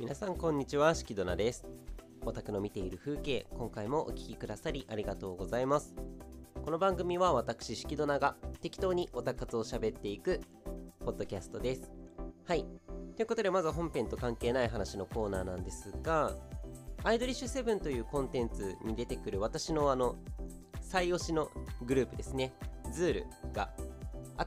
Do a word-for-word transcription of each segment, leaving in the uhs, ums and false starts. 皆さんこんにちは、しきどなです。お宅の見ている風景、今回もお聞きくださりありがとうございます。この番組は私しきどなが適当にオタ活を喋っていくポッドキャストです。はい、ということでまずは本編と関係ない話のコーナーなんですが、アイドリッシュセブンというコンテンツに出てくる私のあの最推しのグループですね、ズールが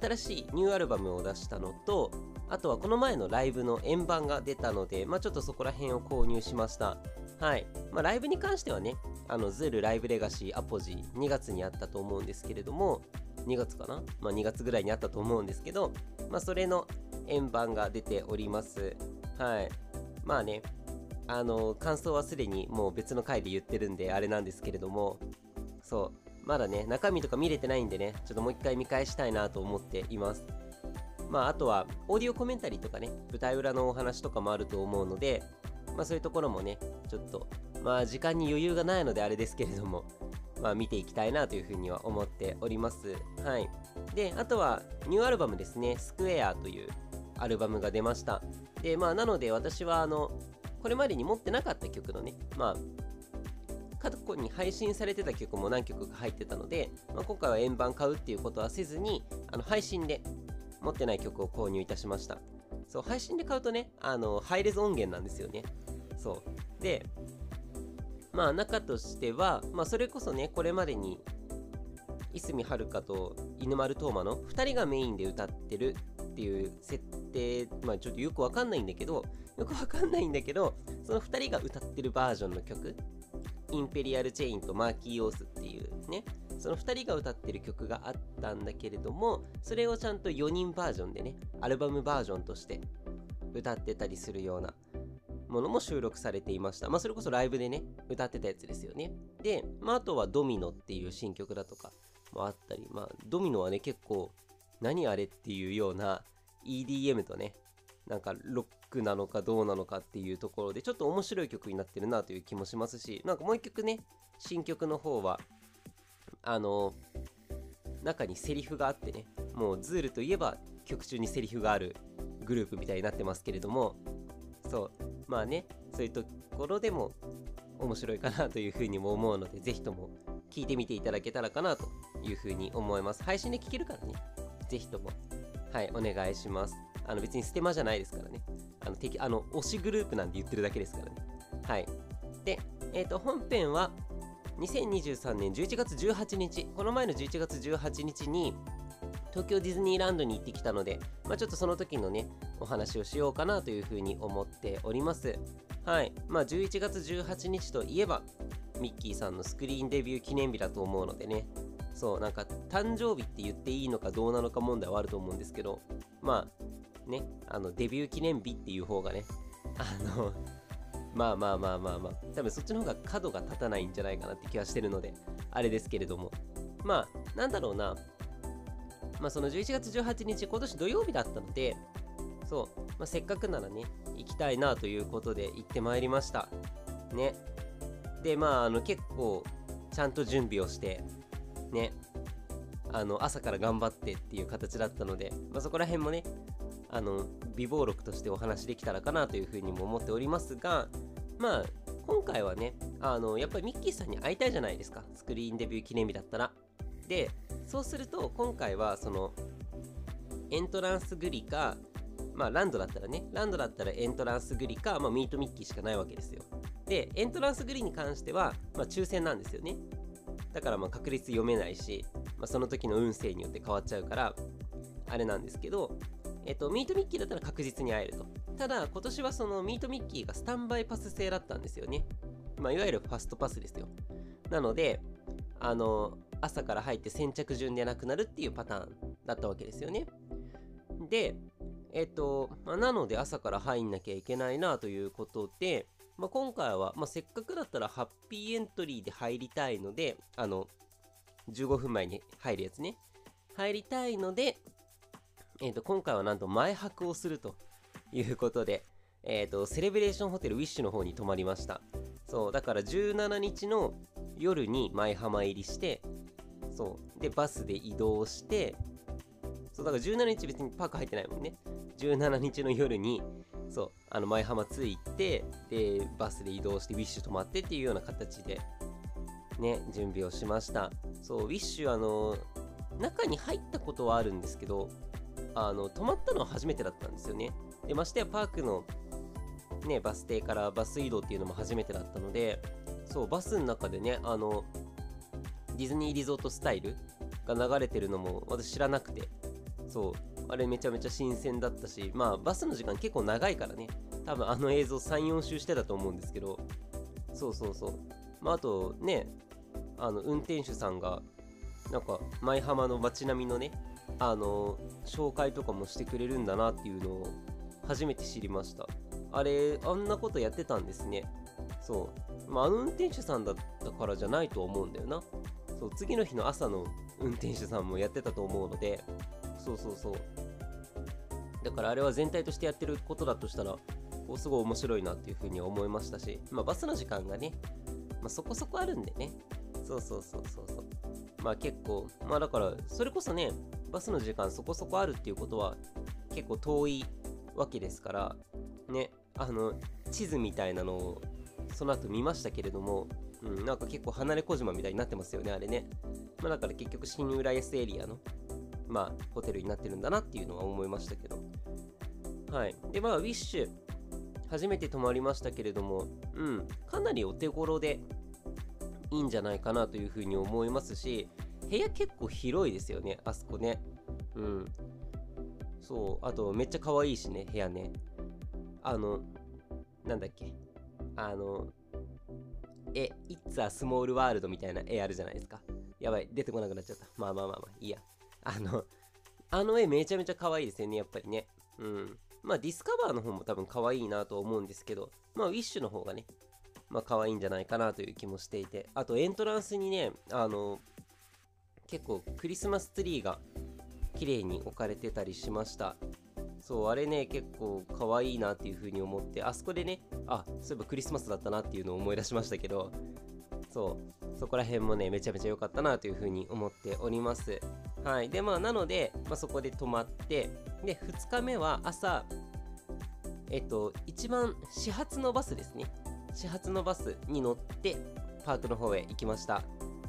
新しいニューアルバムを出したのと、あとはこの前のライブの円盤が出たので、まあ、ちょっとそこら辺を購入しました。はい。まあ、ライブに関してはね、あの、ズールライブレガシーアポジにがつにあったと思うんですけれども、にがつかな？まあ、にがつぐらいにあったと思うんですけど、まあ、それの円盤が出ております。はい。まあね、あの、感想はすでにもう別の回で言ってるんで、あれなんですけれども、そう、まだね、中身とか見れてないんでね、ちょっともう一回見返したいなと思っています。まあ、あとはオーディオコメンタリーとかね、舞台裏のお話とかもあると思うので、まあ、そういうところもね、ちょっとまあ時間に余裕がないのであれですけれども、まあ見ていきたいなというふうには思っております。はい。で、あとはニューアルバムですね、スクエアというアルバムが出ました。で、まあなので私はあのこれまでに持ってなかった曲のね、まあ過去に配信されてた曲も何曲か入ってたので、まあ、今回は円盤買うっていうことはせずに、あの配信で持ってない曲を購入いたしました。そう、配信で買うとね、あのハイレゾ音源なんですよね。そうで、まあ中としては、まあ、それこそね、これまでに伊住遥と犬丸トーマのふたりがメインで歌ってるっていう設定、まあちょっとよくわかんないんだけどよくわかんないんだけどそのふたりが歌ってるバージョンの曲、インペリアルチェインとマーキーオースっていうね、そのふたりが歌ってる曲があったんだけれども、それをちゃんとよにんバージョンでね、アルバムバージョンとして歌ってたりするようなものも収録されていました。まあそれこそライブでね歌ってたやつですよね。で、まああとはドミノっていう新曲だとかもあったり、まあドミノはね結構何あれっていうような イーディーエム とね、なんかロックなのかどうなのかっていうところでちょっと面白い曲になってるなという気もしますし、なんかもう一曲ね、新曲の方はあの中にセリフがあってね、もうズールといえば曲中にセリフがあるグループみたいになってますけれども、そうまあね、そういうところでも面白いかなというふうにも思うので、ぜひとも聞いてみていただけたらかなというふうに思います。配信で聞けるからね、ぜひともはいお願いします。あの別にステマじゃないですからね、あの敵あの推しグループなんて言ってるだけですからね。はい。で、えーと本編はにせんにじゅうさんねんじゅういちがつじゅうはちにち、この前のじゅういちがつじゅうはちにちに東京ディズニーランドに行ってきたので、まあ、ちょっとその時のねお話をしようかなというふうに思っております。はい。まあじゅういちがつじゅうはちにちといえばミッキーさんのスクリーンデビュー記念日だと思うのでね、そうなんか誕生日って言っていいのかどうなのか問題はあると思うんですけど、まあね、あのデビュー記念日っていう方がね、あのまあまあまあまあまあ多分そっちの方が角が立たないんじゃないかなって気はしてるのであれですけれども、まあなんだろうな、まあそのじゅういちがつじゅうはちにち今年土曜日だったので、そう、まあ、せっかくならね行きたいなということで行ってまいりましたね。で、まああの結構ちゃんと準備をしてね、あの朝から頑張ってっていう形だったので、まあ、そこら辺もねあの備忘録としてお話できたらかなというふうにも思っておりますが、まあ今回はねあのやっぱりミッキーさんに会いたいじゃないですか、スクリーンデビュー記念日だったら。でそうすると今回はそのエントランスグリか、まあランドだったらね、ランドだったらエントランスグリか、まあ、ミートミッキーしかないわけですよ。でエントランスグリに関しては、まあ、抽選なんですよね。だからまあ確率読めないし、まあ、その時の運勢によって変わっちゃうからあれなんですけど、えっと、ミートミッキーだったら確実に会えると。ただ今年はそのミートミッキーがスタンバイパス制だったんですよね。まあいわゆるファストパスですよ。なのであの朝から入って先着順でなくなるっていうパターンだったわけですよね。でえっと、まあ、なので朝から入んなきゃいけないなということで、まあ、今回は、まあ、せっかくだったらハッピーエントリーで入りたいので、あのじゅうごふんまえに入るやつね、入りたいのでえー、と今回はなんと前泊をするということで、えー、とセレブレーションホテルウィッシュの方に泊まりました。そうだからじゅうしちにちの夜に舞浜入りして、そうでバスで移動して、そうだからじゅうしちにち別にパーク入ってないもんね。じゅうしちにちの夜にそうあの舞浜着いて、でバスで移動してウィッシュ泊まってっていうような形でね準備をしました。そうウィッシュあの中に入ったことはあるんですけど、あの泊まったのは初めてだったんですよね。でましてやパークのねバス停からバス移動っていうのも初めてだったので、そうバスの中でねあのディズニーリゾートスタイルが流れてるのも私知らなくて、そうあれめちゃめちゃ新鮮だったし、まあバスの時間結構長いからね、多分あの映像さん、よんしゅうしてたと思うんですけど、そうそうそう、まああとねあの運転手さんがなんか舞浜の街並みのねあの紹介とかもしてくれるんだなっていうのを初めて知りました。あれあんなことやってたんですね。そう、まあ、あの運転手さんだったからじゃないと思うんだよな。そう次の日の朝の運転手さんもやってたと思うので、そうそうそう、だからあれは全体としてやってることだとしたらこうすごい面白いなっていうふうに思いましたし、まあ、バスの時間がね、まあ、そこそこあるんでね、そうそうそうそうそう、まあ結構まあだからそれこそねバスの時間そこそこあるっていうことは結構遠いわけですからね、あの地図みたいなのをその後見ましたけれども、うん、なんか結構離れ小島みたいになってますよねあれね。まあだから結局新浦安エリアのまあホテルになってるんだなっていうのは思いましたけど、はい。でまあウィッシュ初めて泊まりましたけれども、うんかなりお手頃でいいんじゃないかなというふうに思いますし、部屋結構広いですよねあそこね。うんそうあとめっちゃ可愛いしね部屋ね、あのなんだっけあのえ It's a small world みたいな絵あるじゃないですか。やばい出てこなくなっちゃった。まあまあまあまあいいや、あのあの絵めちゃめちゃ可愛いですよねやっぱりね。うんまあディスカバーの方も多分可愛いなと思うんですけど、まあウィッシュの方がねまあ可愛いんじゃないかなという気もしていて、あとエントランスにねあの結構クリスマスツリーが綺麗に置かれてたりしました。そうあれね結構可愛いなっていう風に思って、あそこでねあそういえばクリスマスだったなっていうのを思い出しましたけど、そうそこら辺もねめちゃめちゃ良かったなという風に思っております。はい。でまあなので、まあ、そこで泊まって、でふつかめは朝えっと一番始発のバスですね、始発のバスに乗ってパークの方へ行きました。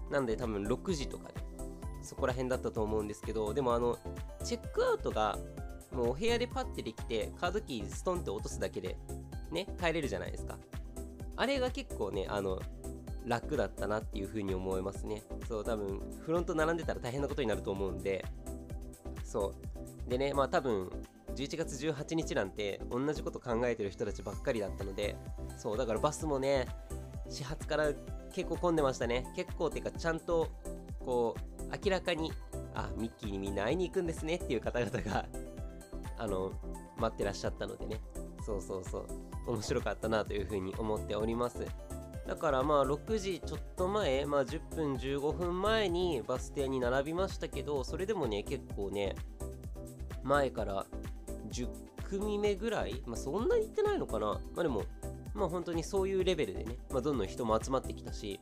なので多分ろくじとかねそこら辺だったと思うんですけど、でもあのチェックアウトがもうお部屋でパッてできてカードキーストンって落とすだけでね帰れるじゃないですか。あれが結構ねあの楽だったなっていう風に思いますね。そう多分フロント並んでたら大変なことになると思うんで、そうでねまあ多分じゅういちがつじゅうはちにちなんて同じこと考えてる人たちばっかりだったので、そうだからバスもね始発から結構混んでましたね。結構っていうかちゃんとこう明らかにあミッキーにみんな会いに行くんですねっていう方々があの待ってらっしゃったのでね、そうそうそう面白かったなというふうに思っております。だからまあろくじちょっと前、まあ、じゅっぷんじゅうごふんまえにバス停に並びましたけど、それでもね結構ね前からじゅっくみめぐらい、まあ、そんなに行ってないのかな、まあでもまあ本当にそういうレベルでね、まあ、どんどん人も集まってきたし、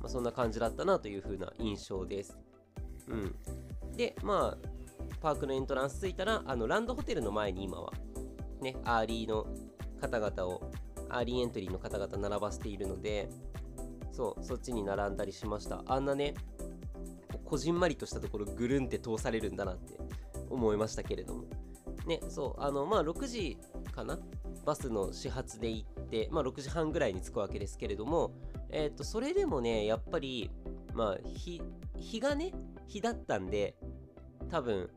まあ、そんな感じだったなというふうな印象です。うん、でまあパークのエントランス着いたらあのランドホテルの前に今はねアーリーの方々をアーリーエントリーの方々並ばせているので、そうそっちに並んだりしました。あんなねこじんまりとしたところぐるんって通されるんだなって思いましたけれどもね、そうあのまあろくじかなバスの始発で行ってまあろくじはんぐらいに着くわけですけれども、えっとそれでもねやっぱりまあ日日がね日だったんで多分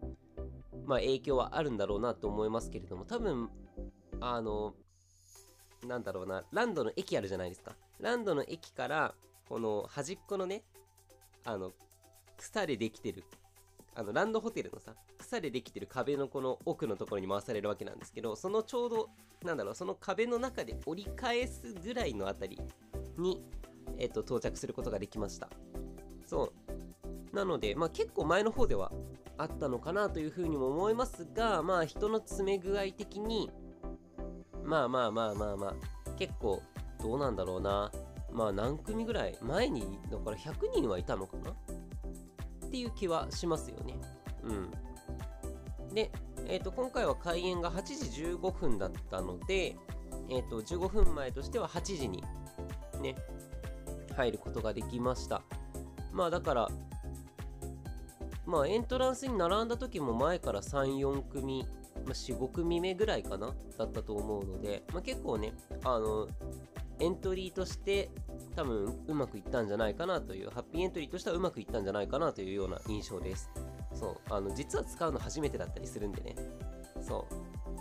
まあ影響はあるんだろうなと思いますけれども、多分あのなんだろうなランドの駅あるじゃないですか。ランドの駅からこの端っこのねあの草でできてるあのランドホテルのさ草でできてる壁のこの奥のところに回されるわけなんですけど、そのちょうどなんだろうその壁の中で折り返すぐらいのあたりに、えっと、到着することができました。そうなので、まあ、結構前の方ではあったのかなというふうにも思いますが、まあ人の詰め具合的にまあまあまあまあまあ結構どうなんだろうな、まあ何組ぐらい前にだからひゃくにんはいたのかなっていう気はしますよね。うんでえー、と今回は開演がはちじじゅうごふんだったので、えー、とじゅうごふんまえとしてははちじにね入ることができました。まあだからまあエントランスに並んだ時も前からさん、よんくみ、まあ、よん、ごくみめぐらいかなだったと思うので、まあ、結構ねあのエントリーとして多分うまくいったんじゃないかなという、ハッピーエントリーとしてはうまくいったんじゃないかなというような印象です。そうあの実は使うの初めてだったりするんでね。そ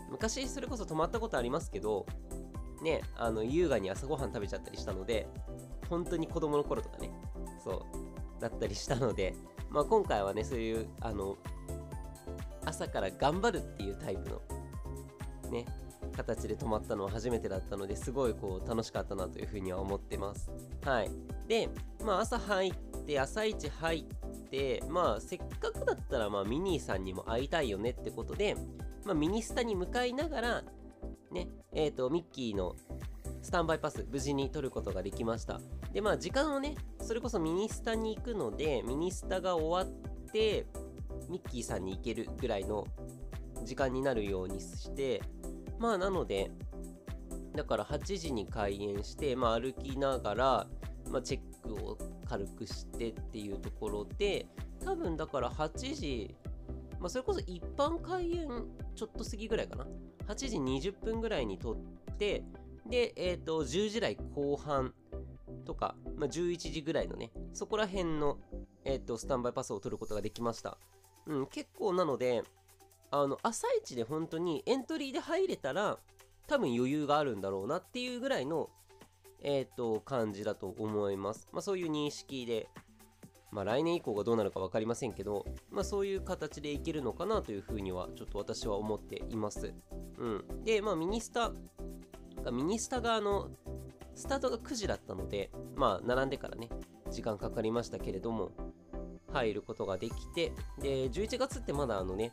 う昔それこそ泊まったことありますけどね、あの優雅に朝ごはん食べちゃったりしたので、本当に子供の頃とかねそうだったりしたので、まあ、今回はねそういうあの朝から頑張るっていうタイプのね形で泊まったのは初めてだったので、すごいこう楽しかったなというふうには思ってます。はい。で、まあ、朝入って朝一入って、まあ、せっかくだったらまあミニーさんにも会いたいよねってことで、まあ、ミニスタに向かいながらねえー、とミッキーのスタンバイパス無事に取ることができました。でまあ時間をねそれこそミニスタに行くので、ミニスタが終わってミッキーさんに行けるぐらいの時間になるようにして、まあなのでだからはちじに開園して、まあ、歩きながら、まあ、チェックを軽くしてっていうところで、多分だからはちじ、まあ、それこそ一般開園ちょっと過ぎぐらいかな、はちじにじゅっぷんぐらいに撮って、で、えっと、じゅうじだいこうはんとか、まあ、じゅういちじぐらいのね、そこら辺の、えっと、スタンバイパスを取ることができました。うん、結構なので、あの、朝一で本当にエントリーで入れたら、多分余裕があるんだろうなっていうぐらいの、えっと、感じだと思います。まあ、そういう認識で、まあ、来年以降がどうなるか分かりませんけど、まあ、そういう形でいけるのかなというふうにはちょっと私は思っています。うん、で、まあ、ミニスタがミニスタ側のスタートがくじだったので、まあ、並んでからね時間かかりましたけれども入ることができて、でじゅういちがつってまだあのね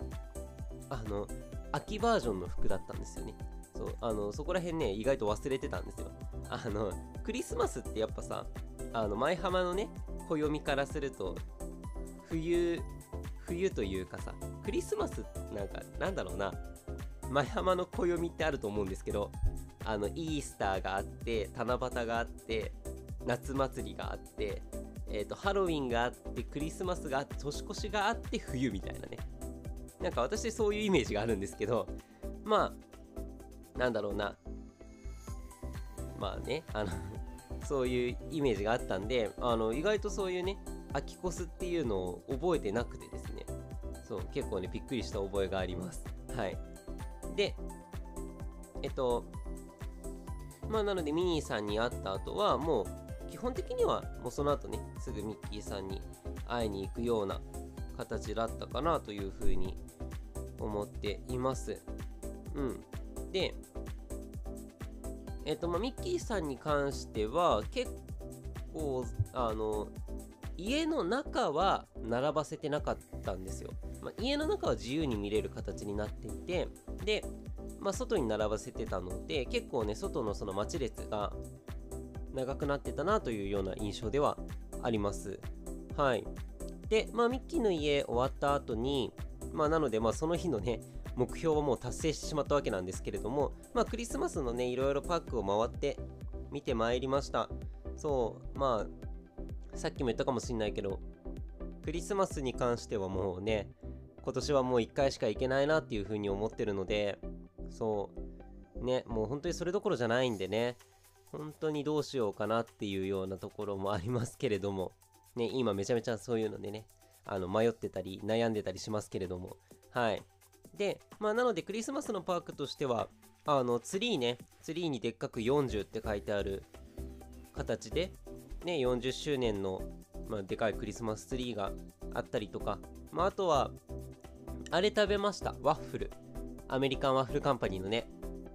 あの秋バージョンの服だったんですよね。そうあのそこら辺ね意外と忘れてたんですよ。あのクリスマスってやっぱさあの舞浜のね暦からすると冬冬というかさ、クリスマスなんかなんだろうな、舞浜の暦ってあると思うんですけど、あのイースターがあって七夕があって夏祭りがあって、えーとハロウィンがあってクリスマスがあって年越しがあって冬みたいなね、なんか私そういうイメージがあるんですけど、まあなんだろうなまあねあのそういうイメージがあったんで、あの意外とそういうね秋コスっていうのを覚えてなくてですね、そう結構ねびっくりした覚えがあります。はい。でえっとまあなのでミニーさんに会った後はもう基本的にはもうその後ねすぐミッキーさんに会いに行くような形だったかなというふうに思っています。うんでえっとまあ、ミッキーさんに関しては結構あの家の中は並ばせてなかったんですよ。まあ、家の中は自由に見れる形になっていて、で、まあ、外に並ばせてたので結構ね外のその待ち列が長くなってたなというような印象ではあります。はい。で、まあ、ミッキーの家終わった後に、まあ、なのでまあその日のね目標はもう達成してしまったわけなんですけれども、まあ、クリスマスのねいろいろパックを回って見てまいりました。そうまあさっきも言ったかもしれないけど、クリスマスに関してはもうね今年はもういっかいしか行けないなっていうふうに思ってるので、そうねもう本当にそれどころじゃないんでね、本当にどうしようかなっていうようなところもありますけれどもね、今めちゃめちゃそういうのでねあの迷ってたり悩んでたりしますけれども、はい。で、まあ、なのでクリスマスのパークとしてはあのツリーねツリーにでっかくよんじゅうって書いてある形で、ね、よんじゅっしゅうねんの、まあ、でかいクリスマスツリーがあったりとか、まあ、あとはあれ食べました、ワッフル、アメリカンワッフルカンパニーのね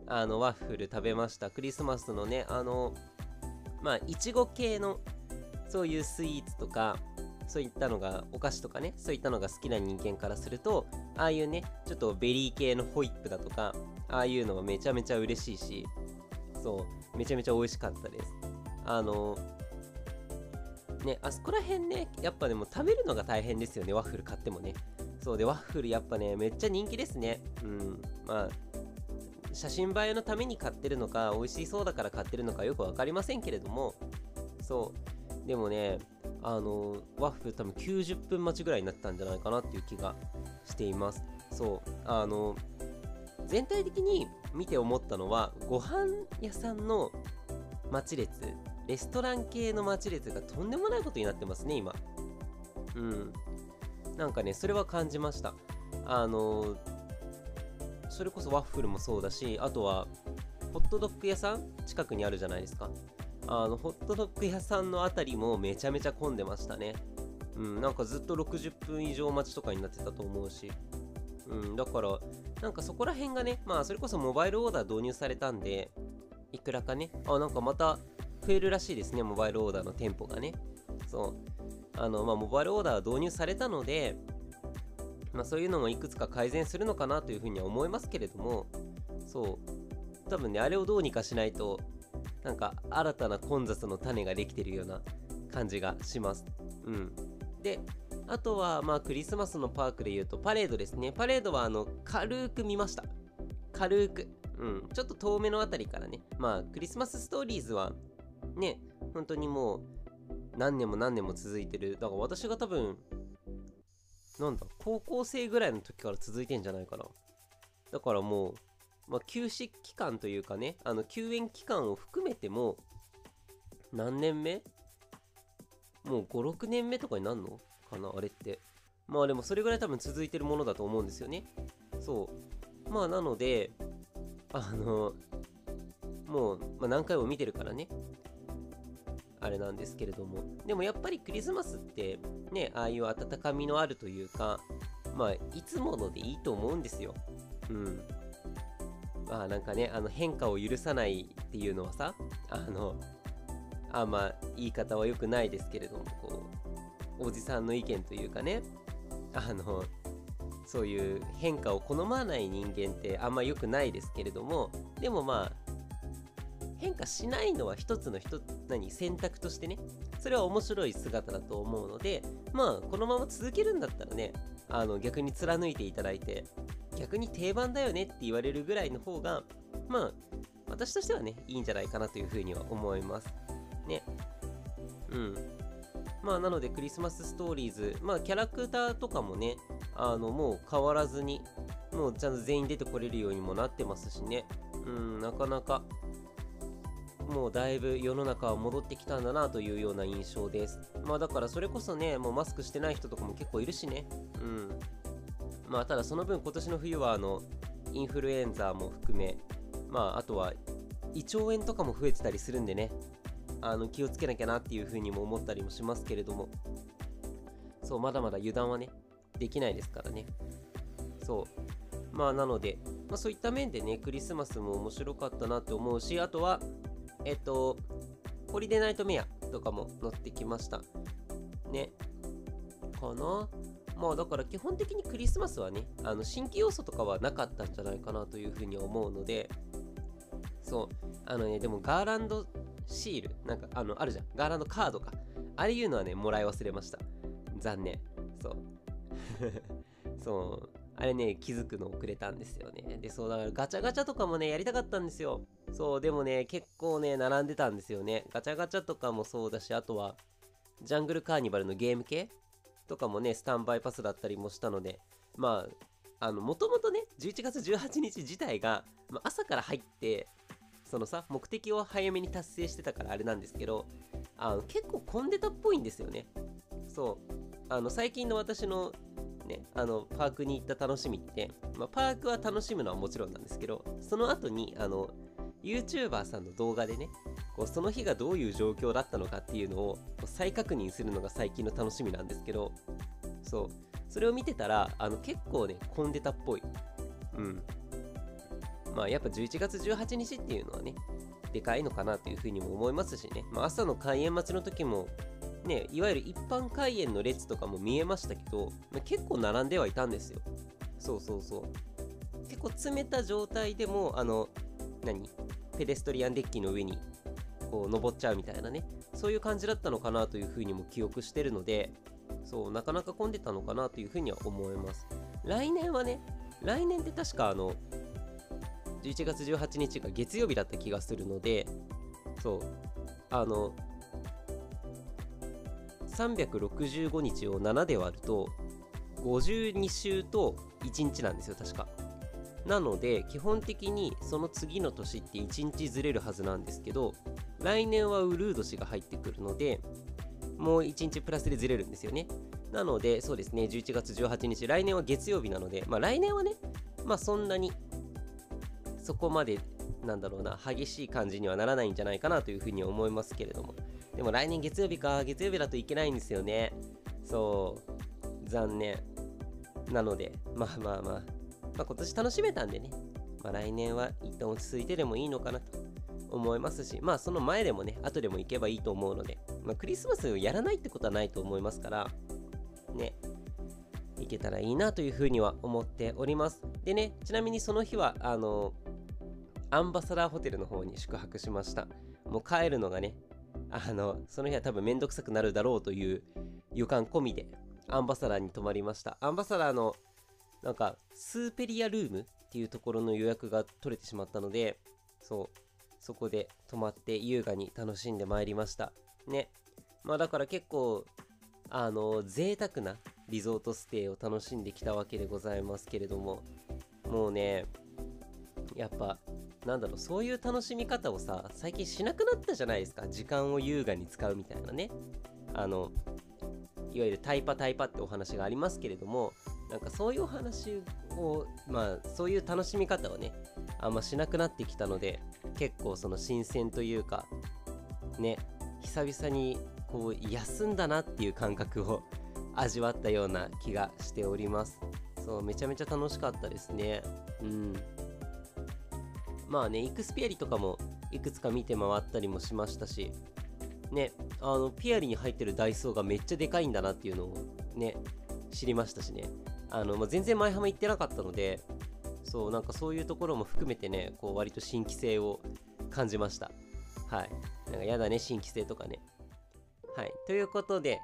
あのワッフル食べました。クリスマスのねあのまあいちご系のそういうスイーツとかそういったのがお菓子とかねそういったのが好きな人間からすると、ああいうねちょっとベリー系のホイップだとかああいうのはめちゃめちゃ嬉しいし、そうめちゃめちゃ美味しかったです。あのねあそこら辺ねやっぱでも食べるのが大変ですよね、ワッフル買ってもね。そうで、ワッフルやっぱねめっちゃ人気ですね。うん、まあ写真映えのために買ってるのか、美味しそうだから買ってるのかよく分かりませんけれども、そうでもね、あのワッフル多分きゅうじゅっぷん待ちぐらいになったんじゃないかなっていう気がしています。そう、あの全体的に見て思ったのは、ご飯屋さんの待ち列、レストラン系の待ち列がとんでもないことになってますね今。うん、なんかねそれは感じました。あのそれこそワッフルもそうだし、あとはホットドッグ屋さん近くにあるじゃないですか。あのホットドッグ屋さんのあたりもめちゃめちゃ混んでましたね。うん、なんかずっとろくじゅっぷん以上待ちとかになってたと思うし、うん、だからなんかそこら辺がね、まあそれこそモバイルオーダー導入されたんで、いくらかね、あ、なんかまた増えるらしいですね、モバイルオーダーの店舗がね。そう、あのまあモバイルオーダー導入されたので、まあそういうのもいくつか改善するのかなというふうには思いますけれども、そう多分ねあれをどうにかしないと、なんか新たな混雑の種ができてるような感じがします。うん。で、あとはまあクリスマスのパークで言うとパレードですね。パレードはあの軽く見ました。軽く。うん。ちょっと遠目のあたりからね。まあクリスマスストーリーズはね、本当にもう何年も何年も続いてる。だから私が多分、なんだ、高校生ぐらいの時から続いてんじゃないかな。だからもう、まあ、休止期間というかね、あの休園期間を含めても何年目？もうご、ろくねんめとかになるのかなあれって。まあでもそれぐらい多分続いてるものだと思うんですよね。そう。まあなので、あの、もう、まあ、何回も見てるからね、あれなんですけれども。でもやっぱりクリスマスってね、ああいう温かみのあるというか、まあいつものでいいと思うんですよ。うん。まあなんかね、あの変化を許さないっていうのはさ、あのあまあ言い方は良くないですけれども、こうおじさんの意見というかね、あのそういう変化を好まない人間ってあんま良くないですけれども、でもまあ変化しないのは一つの一つ何選択としてね、それは面白い姿だと思うので、まあこのまま続けるんだったらね、あの逆に貫いていただいて、逆に定番だよねって言われるぐらいの方が、まあ私としてはねいいんじゃないかなというふうには思いますね。うん、まあなのでクリスマスストーリーズ、まあキャラクターとかもね、あのもう変わらずに、もうちゃんと全員出てこれるようにもなってますしね。うん、なかなかもうだいぶ世の中は戻ってきたんだなというような印象です。まあだからそれこそね、もうマスクしてない人とかも結構いるしね。うん、まあただその分今年の冬はあのインフルエンザも含め、まああとは胃腸炎とかも増えてたりするんでね、あの気をつけなきゃなっていうふうにも思ったりもしますけれども、そうまだまだ油断はねできないですからね。そうまあなので、まあ、そういった面でねクリスマスも面白かったなと思うし、あとはえっとホリデーナイトメアとかも乗ってきましたねかな。まあだから基本的にクリスマスはね、あの新規要素とかはなかったんじゃないかなというふうに思うので、そうあのねでもガーランドシールなんかあのあるじゃん、ガーランドカードか、あれいうのはねもらい忘れました、残念。そうそうあれね気づくの遅れたんですよね。でそうだからガチャガチャとかもねやりたかったんですよ。そうでもね結構ね並んでたんですよね。ガチャガチャとかもそうだし、あとはジャングルカーニバルのゲーム系とかもねスタンバイパスだったりもしたので、まああのもともとねじゅういちがつじゅうはちにち自体が、まあ、朝から入ってそのさ目的を早めに達成してたからあれなんですけど、あの結構混んでたっぽいんですよね。そうあの最近の私のね、あのパークに行った楽しみって、まあ、パークは楽しむのはもちろんなんですけど、その後にあの YouTuber さんの動画でねこうその日がどういう状況だったのかっていうのを再確認するのが最近の楽しみなんですけど、そうそれを見てたらあの結構ね混んでたっぽい。うんまあやっぱじゅういちがつじゅうはちにちっていうのはねでかいのかなというふうにも思いますしね、まあ、朝の開園待ちの時もね、いわゆる一般開園の列とかも見えましたけど、まあ、結構並んではいたんですよ。そうそうそう結構詰めた状態でもあの何ペデストリアンデッキの上にこう登っちゃうみたいなね、そういう感じだったのかなというふうにも記憶してるので、そうなかなか混んでたのかなというふうには思います。来年はね、来年って確かあのじゅういちがつじゅうはちにちが月曜日だった気がするので、そうあのさんびゃくろくじゅうごにちをななで割るとごじゅうにしゅうといちにちなんですよ確か。なので基本的にその次の年っていちにちずれるはずなんですけど、来年はウルー年が入ってくるのでもういちにちプラスでずれるんですよね。なのでそうですね、じゅういちがつじゅうはちにち来年は月曜日なので、まあ来年はね、まあそんなにそこまでなんだろうな激しい感じにはならないんじゃないかなというふうに思いますけれども、でも来年月曜日か、月曜日だといけないんですよね。そう残念なので、まあまあまあ、まあ、今年楽しめたんでね、まあ、来年は一旦落ち着いてでもいいのかなと思いますし、まあその前でもね後でも行けばいいと思うので、まあ、クリスマスをやらないってことはないと思いますからね、行けたらいいなというふうには思っております。でね、ちなみにその日はあのアンバサダーホテルの方に宿泊しました。もう帰るのがねあのその日は多分めんどくさくなるだろうという予感込みでアンバサダーに泊まりました。アンバサダーのなんかスーペリアルームっていうところの予約が取れてしまったので、そうそこで泊まって優雅に楽しんでまいりましたね。まあだから結構あの贅沢なリゾートステイを楽しんできたわけでございますけれども、もうねやっぱなんだろう、そういう楽しみ方をさ最近しなくなったじゃないですか。時間を優雅に使うみたいなね、あのいわゆるタイパタイパってお話がありますけれども、なんかそういうお話をまあそういう楽しみ方をねあんましなくなってきたので、結構その新鮮というかね、久々にこう休んだなっていう感覚を味わったような気がしております。そうめちゃめちゃ楽しかったですね。うん、まあね、イクスピアリとかもいくつか見て回ったりもしましたしね、あのピアリに入ってるダイソーがめっちゃでかいんだなっていうのをね知りましたしね、あの、まあ、全然前浜行ってなかったので、そうなんかそういうところも含めてねこう割と新規性を感じました。はい、なんかやだね新規性とかね。はい、ということで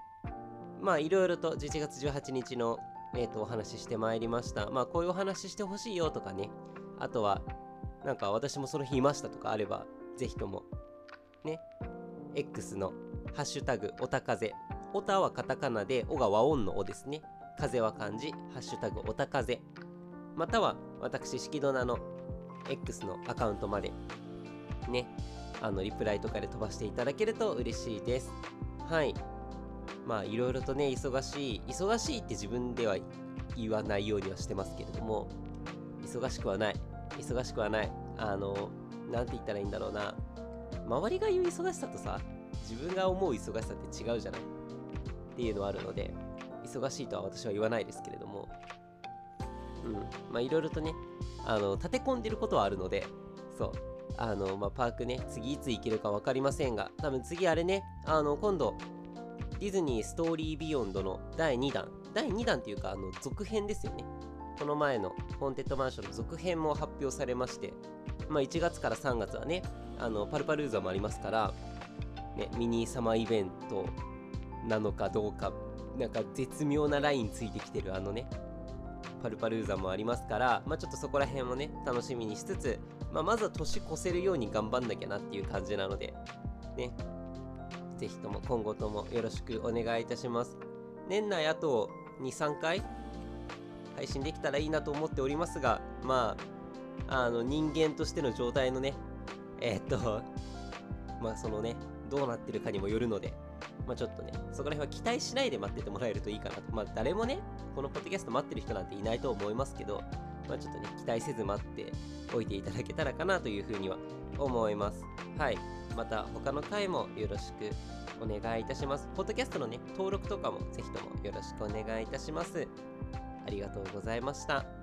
まあいろいろとじゅういちがつじゅうはちにちの、えー、とお話ししてまいりました。まあこういうお話ししてほしいよとかね、あとはなんか私もその日いましたとかあればぜひともね X のハッシュタグおた風、おたはカタカナでおが和音のおですね、風は漢字、ハッシュタグおた風、または私しきどなの X のアカウントまでねあのリプライとかで飛ばしていただけると嬉しいです。はい、まあいろいろとね忙しい忙しいって自分では言わないようにはしてますけれども、忙しくはない忙しくはない、あのなんて言ったらいいんだろうな、周りが言う忙しさとさ自分が思う忙しさって違うじゃないっていうのはあるので、忙しいとは私は言わないですけれども、うん、まあいろいろとねあの立て込んでることはあるので、そうあの、まあ、パークね次いつ行けるか分かりませんが、多分次あれねあの今度ディズニーストーリービヨンドのだいにだんだいにだんっていうかあの続編ですよね。この前のホーンテッドマンションの続編も発表されまして、まあ、いちがつからさんがつはねあのパルパルーザもありますから、ね、ミニサマーイベントなのかどうかなんか絶妙なラインついてきてるあのねパルパルーザもありますから、まあ、ちょっとそこら辺もね楽しみにしつつ、まあ、まずは年越せるように頑張んなきゃなっていう感じなのでね、ぜひとも今後ともよろしくお願いいたします。年内あと に,さん 回配信できたらいいなと思っておりますが、まああの人間としての状態のねえー、っとまあそのねどうなってるかにもよるので、まあちょっとねそこら辺は期待しないで待っててもらえるといいかなと。まあ誰もねこのポッドキャスト待ってる人なんていないと思いますけど、まあちょっとね期待せず待っておいていただけたらかなというふうには思います。はい、また他の回もよろしくお願いいたします。ポッドキャストのね登録とかもぜひともよろしくお願いいたします。ありがとうございました。